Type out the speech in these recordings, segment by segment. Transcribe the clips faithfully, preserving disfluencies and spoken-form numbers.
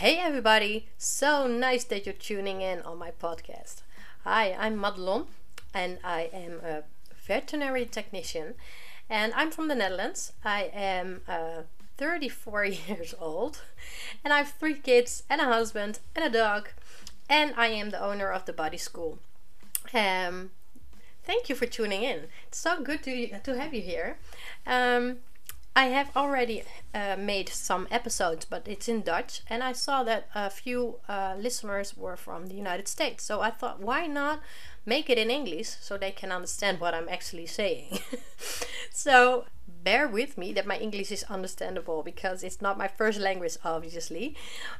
Hey everybody, so nice that you're tuning in on my podcast. Hi, I'm Madelon and I am a veterinary technician and I'm from the Netherlands. I am uh, thirty-four years old and I have three kids and a husband and a dog, and I am the owner of the Buddy School. Um, thank you for tuning in. It's so good to, to have you here. Um, I have already uh, made some episodes, but it's in Dutch, and I saw that a few uh, listeners were from the United States, so I thought, why not make it in English so they can understand what I'm actually saying? So bear with me that my English is understandable, because it's not my first language obviously,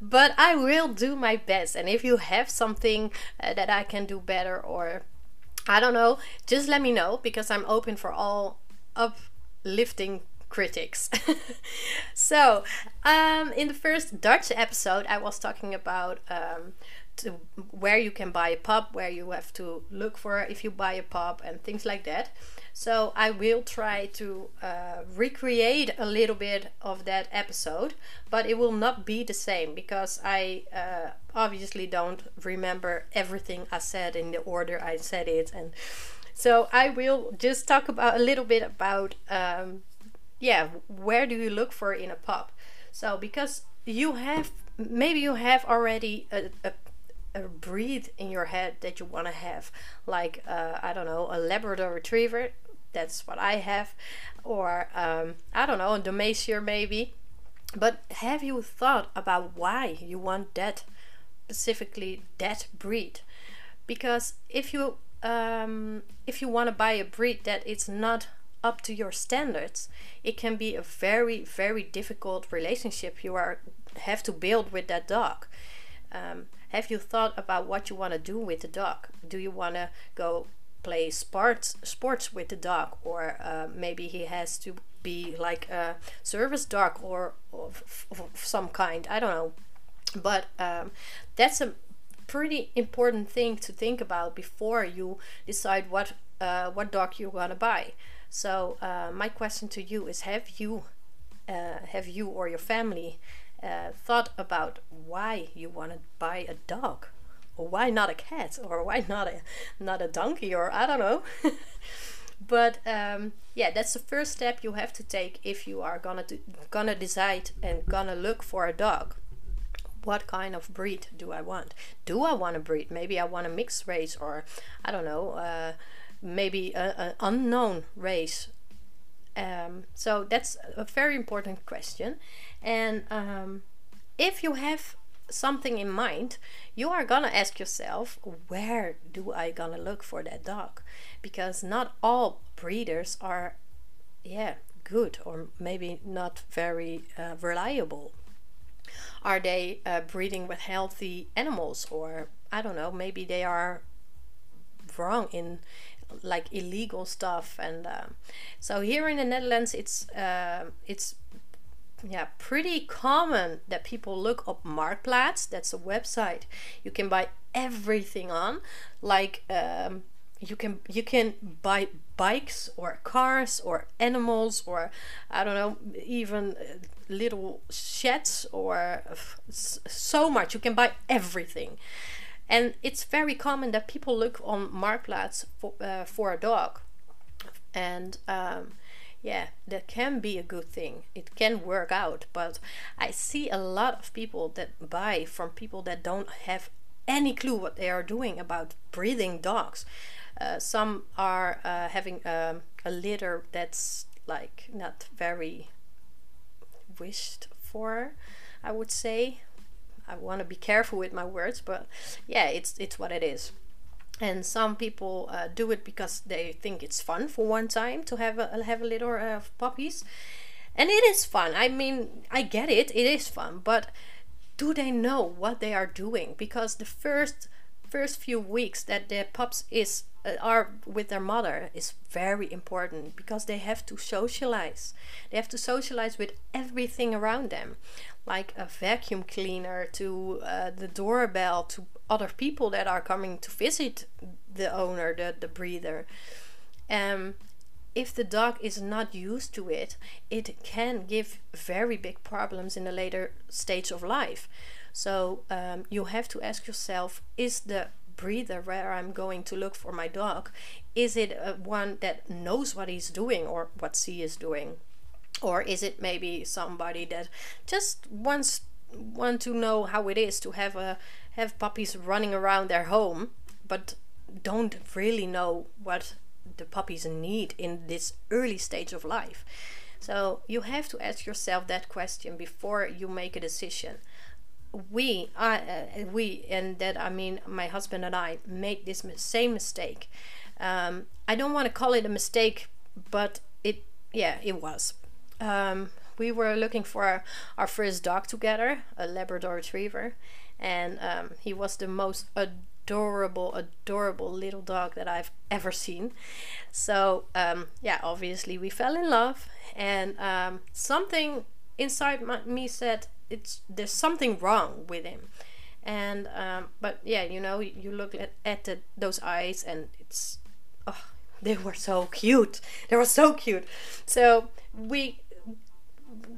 but I will do my best. And if you have something uh, that I can do better, or I don't know, just let me know, because I'm open for all uplifting critics. So um, in the first Dutch episode I was talking about um, to where you can buy a pup, where you have to look for if you buy a pup and things like that. So I will try to uh, recreate a little bit of that episode, but it will not be the same, because I uh, obviously don't remember everything I said in the order I said it. And so I will just talk about a little bit about um, yeah, where do you look for in a pup? So, because you have, maybe you have already a, a, a breed in your head that you want to have, like uh, I don't know, a Labrador Retriever, that's what I have, or um, I don't know, a Dalmatian maybe. But have you thought about why you want that, specifically that breed? Because if you um, if you want to buy a breed that it's not up to your standards, it can be a very very difficult relationship you are have to build with that dog. Um, have you thought about what you want to do with the dog? Do you want to go play sports sports with the dog, or uh, maybe he has to be like a service dog or of, of some kind, I don't know. But um, that's a pretty important thing to think about before you decide what uh, what dog you're gonna buy. So uh, my question to you is, have you uh, have you or your family uh, thought about why you want to buy a dog, or why not a cat, or why not a not a donkey, or I don't know. But um, yeah, that's the first step you have to take if you are gonna do, gonna decide and gonna look for a dog. What kind of breed do I want? Do I want a breed? Maybe I want a mixed race, or I don't know. Uh, maybe an unknown race. Um, so that's a very important question. And um, if you have something in mind, you are gonna ask yourself, where do I gonna look for that dog? Because not all breeders are yeah good, or maybe not very uh, reliable. Are they uh, breeding with healthy animals, or I don't know, maybe they are wrong in like illegal stuff. And um, so here in the Netherlands it's uh, it's yeah pretty common that people look up Marktplaats. That's a website you can buy everything on, like um, you can you can buy bikes or cars or animals, or I don't know, even little sheds, or so much. You can buy everything. And it's very common that people look on Marktplaats for, uh, for a dog. And um, yeah, that can be a good thing. It can work out. But I see a lot of people that buy from people that don't have any clue what they are doing about breeding dogs. Uh, some are uh, having um, a litter that's like not very wished for, I would say. I want to be careful with my words, but yeah, it's it's what it is. And some people uh, do it because they think it's fun for one time to have a have a litter of puppies, and it is fun. I mean, I get it; it is fun. But do they know what they are doing? Because the first first few weeks that their pups is uh, are with their mother is very important, because they have to socialize. They have to socialize with everything around them, like a vacuum cleaner, to uh, the doorbell, to other people that are coming to visit the owner, the, the breeder. Um, if the dog is not used to it, it can give very big problems in the later stage of life. So um, you have to ask yourself, is the breeder where I'm going to look for my dog, is it a one that knows what he's doing or what she is doing? Or is it maybe somebody that just wants want to know how it is to have a have puppies running around their home, but don't really know what the puppies need in this early stage of life? So you have to ask yourself that question before you make a decision. We, I, uh, we, and that I mean my husband and I, made this same mistake. Um, I don't want to call it a mistake, but it, yeah, it was. Um, we were looking for our, our first dog together, a Labrador Retriever, and um, he was the most adorable, adorable little dog that I've ever seen. So um, yeah, obviously we fell in love, and um, something inside my, me said, it's there's something wrong with him. And um, but yeah, you know, you look at, at the, those eyes, and it's, oh, they were so cute, they were so cute. So we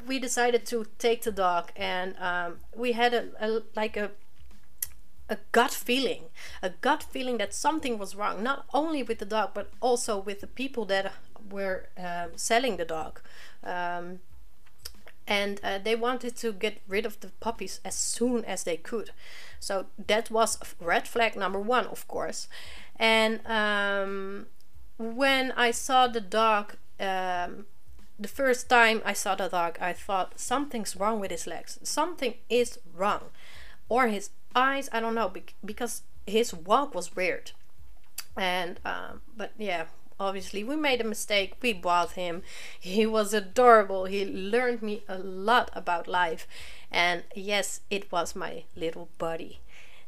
we decided to take the dog, and um, we had a, a like a a gut feeling a gut feeling that something was wrong, not only with the dog but also with the people that were um, selling the dog. um, And uh, they wanted to get rid of the puppies as soon as they could. So that was red flag number one, of course. And um, when I saw the dog, um, the first time I saw the dog, I thought something's wrong with his legs. Something is wrong. Or his eyes, I don't know, because his walk was weird. And, um, but yeah. Obviously we made a mistake, we bought him, he was adorable, he learned me a lot about life, and yes, it was my little buddy.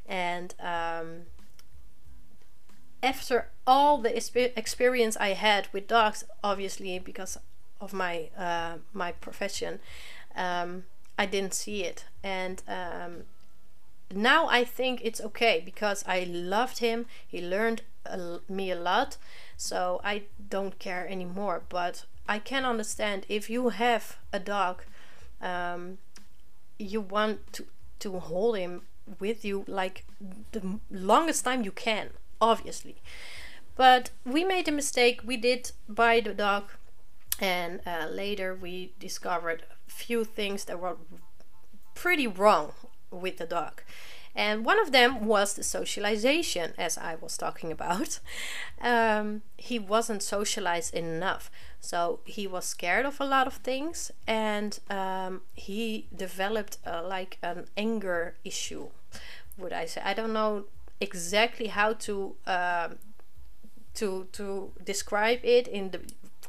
And um, after all the experience I had with dogs, obviously because of my uh, my profession, um, I didn't see it. And um, now I think it's okay, because I loved him, he learned a, me a lot, so I don't care anymore. But I can understand, if you have a dog, um, you want to, to hold him with you like the longest time you can, obviously. But we made a mistake, we did buy the dog, and uh, later we discovered a few things that were pretty wrong with the dog. And one of them was the socialization, as I was talking about. Um, he wasn't socialized enough, so he was scared of a lot of things, and um, he developed uh, like an anger issue, would I say. I don't know exactly how to um, to to describe it in the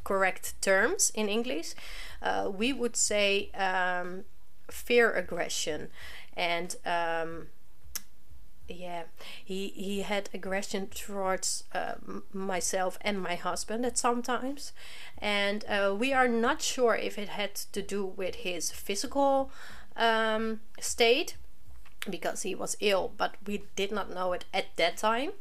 correct terms in English. Uh, we would say um, fear aggression. And um, yeah, he he had aggression towards uh, myself and my husband at sometimes, and uh, we are not sure if it had to do with his physical um, state, because he was ill, but we did not know it at that time,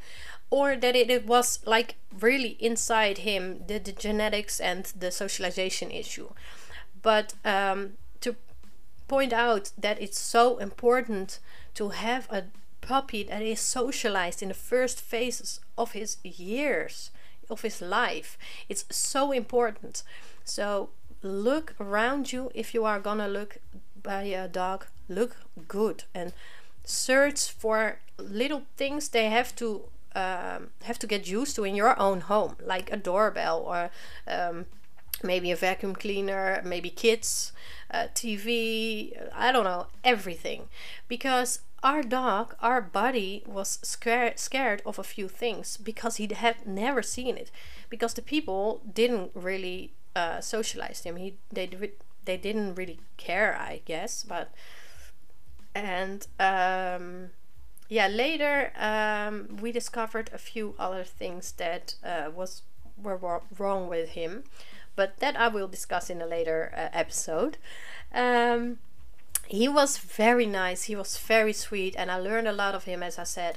or that it, it was like really inside him, the, the genetics and the socialization issue. But um, to point out that it's so important to have a puppy that is socialized in the first phases of his years of his life. It's so important. So look around you. If you are gonna look by a dog, look good and search for little things they have to um, have to get used to in your own home, like a doorbell, or um, maybe a vacuum cleaner, maybe kids, uh, T V, I don't know, everything. Because our dog, our buddy, was scared scared of a few things, because he had never seen it, because the people didn't really uh, socialize him. He they they didn't really care, I guess. But and um, yeah, later um, we discovered a few other things that uh, was were wrong with him, but that I will discuss in a later uh, episode. Um, He was very nice, he was very sweet, and I learned a lot of him, as I said.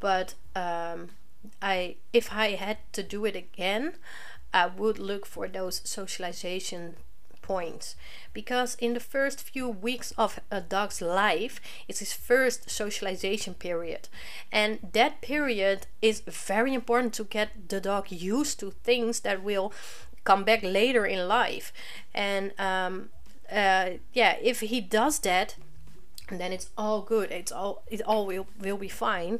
But um, I, if I had to do it again, I would look for those socialization point, because in the first few weeks of a dog's life, it's his first socialization period, and that period is very important to get the dog used to things that will come back later in life. And um, uh, yeah, if he does that, then it's all good, it's all it all will, will be fine.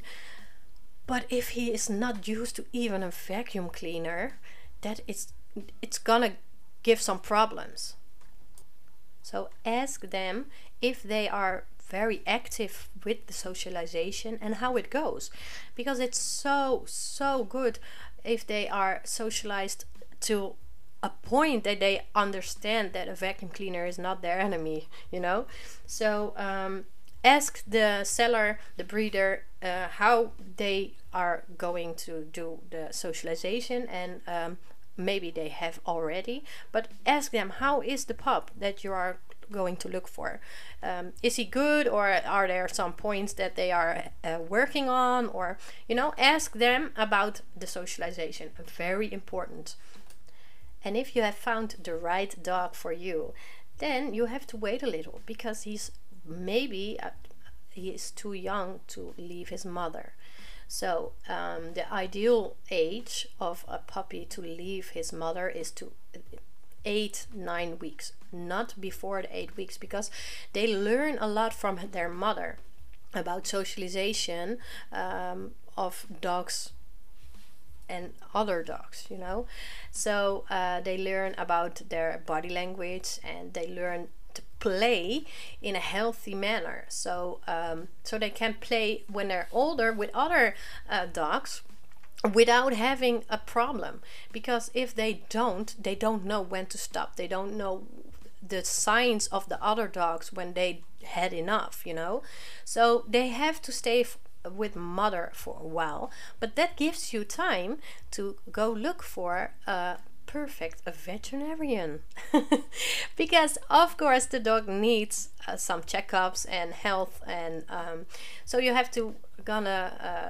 But if he is not used to even a vacuum cleaner, that it's it's gonna give some problems. So ask them if they are very active with the socialization and how it goes, because it's so so good if they are socialized to a point that they understand that a vacuum cleaner is not their enemy, you know. So um, ask the seller, the breeder, uh, how they are going to do the socialization, and um, maybe they have already, but ask them, how is the pup that you are going to look for? Um, is he good, or are there some points that they are uh, working on? Or, you know, ask them about the socialization, very important. And if you have found the right dog for you, then you have to wait a little, because he's maybe uh, he is too young to leave his mother. So um, the ideal age of a puppy to leave his mother is to eight, nine weeks, not before the eight weeks, because they learn a lot from their mother about socialization um, of dogs and other dogs, you know. So uh, they learn about their body language, and they learn to play in a healthy manner, so um, so they can play when they're older with other uh, dogs without having a problem. Because if they don't, they don't know when to stop, they don't know the signs of the other dogs when they had enough, you know. So they have to stay with mother for a while, but that gives you time to go look for a perfect veterinarian because of course the dog needs uh, some checkups and health, and um, so you have to gonna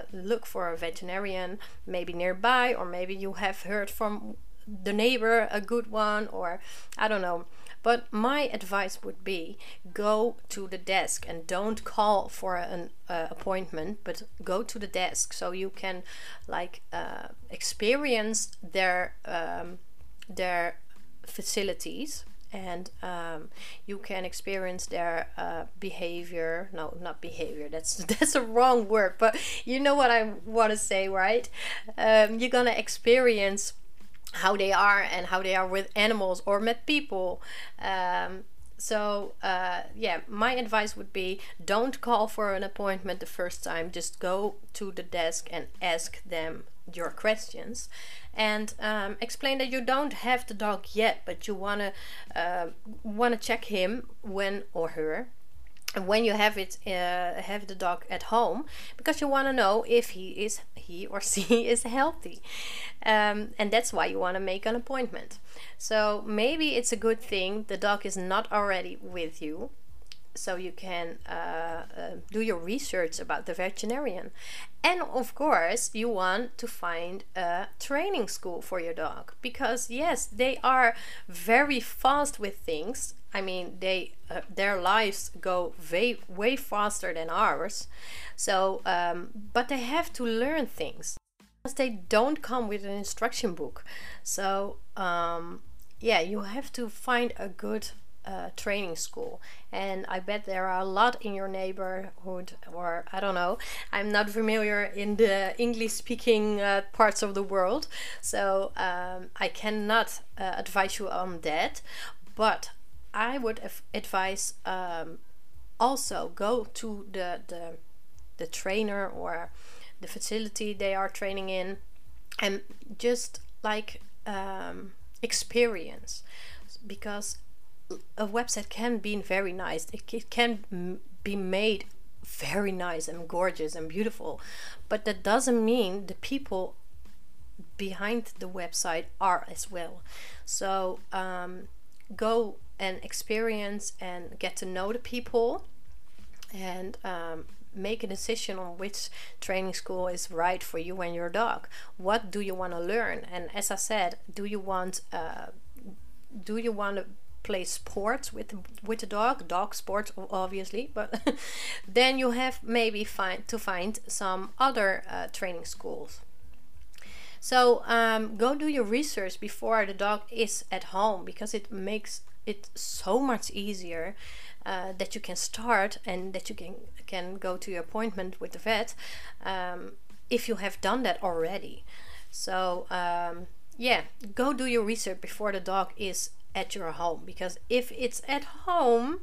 uh, look for a veterinarian, maybe nearby, or maybe you have heard from the neighbor a good one, or I don't know. But my advice would be, go to the desk and don't call for an uh, appointment, but go to the desk, so you can like uh, experience their um, their facilities, and um, you can experience their uh, behavior. No, not behavior, that's that's a wrong word, but you know what I want to say, right? Um, you're gonna experience how they are and how they are with animals or with people. Um, so uh, yeah, my advice would be, don't call for an appointment the first time, just go to the desk and ask them your questions, and um, explain that you don't have the dog yet, but you wanna uh, wanna check him when or her when you have it uh, have the dog at home, because you want to know if he is he or she is healthy, um, and that's why you want to make an appointment. So maybe it's a good thing the dog is not already with you, so you can uh, uh, do your research about the veterinarian. And of course you want to find a training school for your dog, because yes, they are very fast with things. I mean, they uh, their lives go way way faster than ours. So um, but they have to learn things, because they don't come with an instruction book. So um, yeah, you have to find a good Uh, training school, and I bet there are a lot in your neighborhood, or I don't know, I'm not familiar in the English-speaking uh, parts of the world, so um, I cannot uh, advise you on that. But I would advise um, also go to the, the the trainer or the facility they are training in, and just like um, experience, because a website can be very nice, it can be made very nice and gorgeous and beautiful, but that doesn't mean the people behind the website are as well. So um, go and experience and get to know the people, and um, make a decision on which training school is right for you and your dog. What do you want to learn? And as I said, do you want uh, do you want to play sports with with the dog, dog sports obviously, but then you have maybe find to find some other uh, training schools. So um, go do your research before the dog is at home, because it makes it so much easier uh, that you can start and that you can can go to your appointment with the vet um, if you have done that already. So um, yeah, go do your research before the dog is at your home, because if it's at home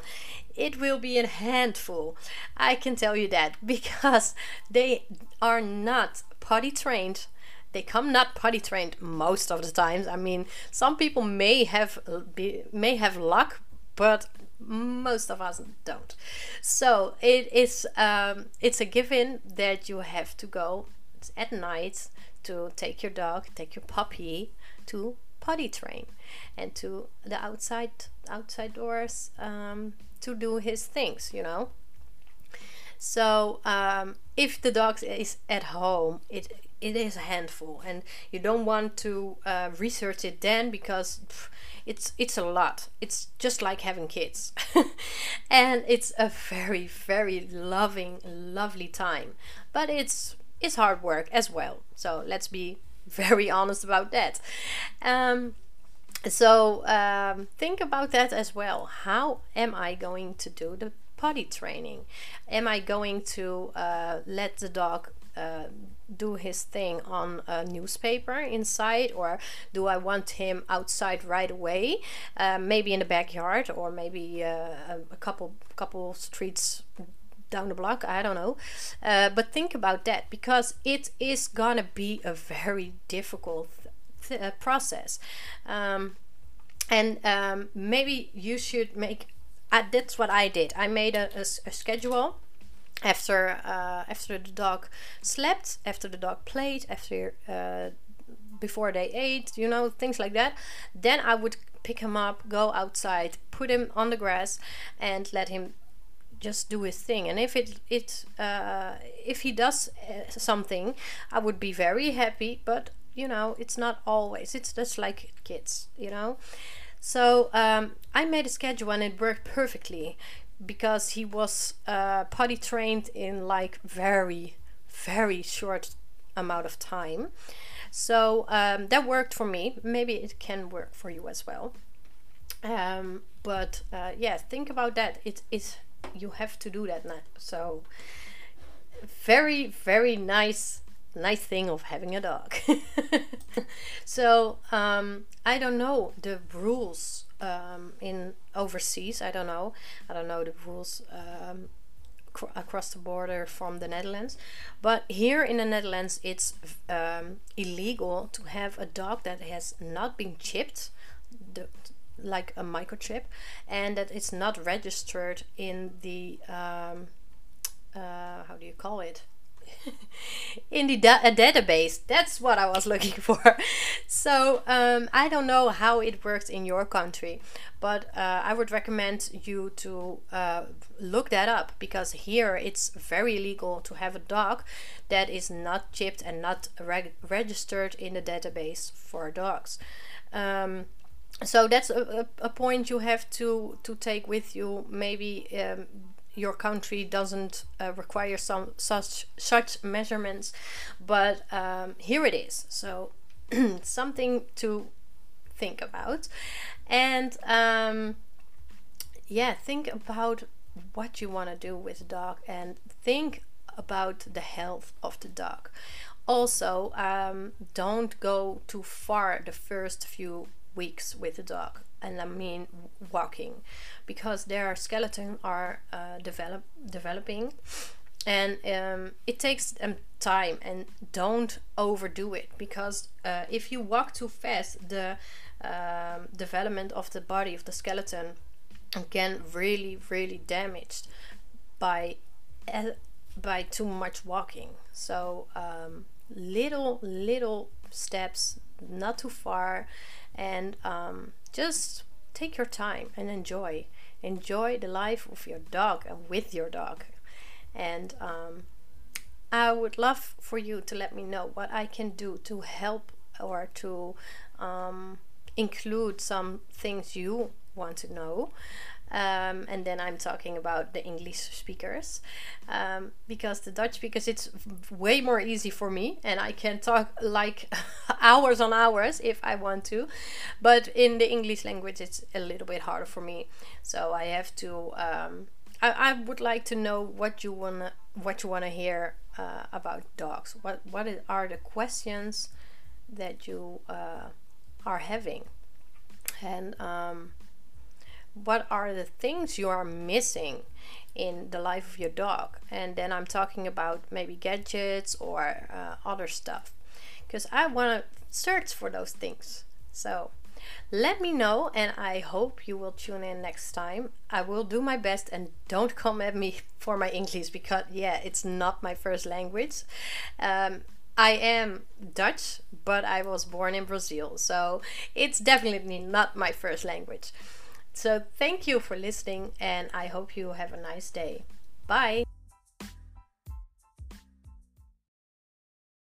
it will be a handful, I can tell you that, because they are not potty trained. They come not potty trained most of the times. I mean, some people may have be, may have luck, but most of us don't. So it is um, it's a given that you have to go at night to take your dog, take your puppy to potty train and to the outside outside doors um, to do his things, you know. So um, if the dog is at home, it it is a handful, and you don't want to uh, research it then, because pff, it's it's a lot. It's just like having kids and it's a very very loving lovely time, but it's it's hard work as well, so let's be very honest about that. Um, so um, think about that as well. How am I going to do the potty training? Am I going to uh, let the dog uh, do his thing on a newspaper inside, or do I want him outside right away, uh, maybe in the backyard, or maybe uh, a couple couple streets down the block, I don't know, uh, but think about that, because it is gonna be a very difficult th th process, um, and um, maybe you should make uh, that's what I did. I made a, a, a schedule after uh, after the dog slept, after the dog played, after uh, before they ate, you know, things like that. Then I would pick him up, go outside, put him on the grass, and let him just do his thing. And if it it uh, if he does uh, something, I would be very happy, but you know, it's not always, it's just like kids, you know. So um, I made a schedule and it worked perfectly, because he was uh, potty trained in like very very short amount of time. So um, that worked for me. Maybe it can work for you as well, um, but uh, yeah, think about that. It is, you have to do that now. So very very nice nice thing of having a dog. So um, I don't know the rules um, in overseas. I don't know I don't know the rules um, cr across the border from the Netherlands, but here in the Netherlands it's um, illegal to have a dog that has not been chipped, the like a microchip, and that it's not registered in the um, uh, how do you call it in the da a database. That's what I was looking for. So um, I don't know how it works in your country, but uh, I would recommend you to uh, look that up, because here it's very illegal to have a dog that is not chipped and not reg registered in the database for dogs. Um, So that's a, a point you have to to take with you. Maybe um, your country doesn't uh, require some such such measurements, but um, here it is. So something to think about, and um, yeah, think about what you want to do with the dog, and think about the health of the dog. Also, um, don't go too far the first few weeks with the dog, and I mean walking, because their skeleton are uh, develop developing, and um, it takes um, time, and don't overdo it, because uh, if you walk too fast, the um, development of the body of the skeleton can really really damaged by uh, by too much walking. So um, little little steps, not too far, and um, just take your time and enjoy enjoy the life of your dog and with your dog. And um, I would love for you to let me know what I can do to help, or to um, include some things you want to know. Um, and then I'm talking about the English speakers, um, because the Dutch speakers, it's way more easy for me, and I can talk like hours on hours if I want to, but in the English language it's a little bit harder for me. So I have to um, I, I would like to know what you wanna what you wanna hear uh, about dogs. What what are the questions that you uh, are having, and um, what are the things you are missing in the life of your dog? And then I'm talking about maybe gadgets or uh, other stuff, because I want to search for those things. So let me know, and I hope you will tune in next time. I will do my best, and don't come at me for my English, because yeah, it's not my first language. um, I am Dutch, but I was born in Brazil, so it's definitely not my first language. So thank you for listening, and I hope you have a nice day. Bye!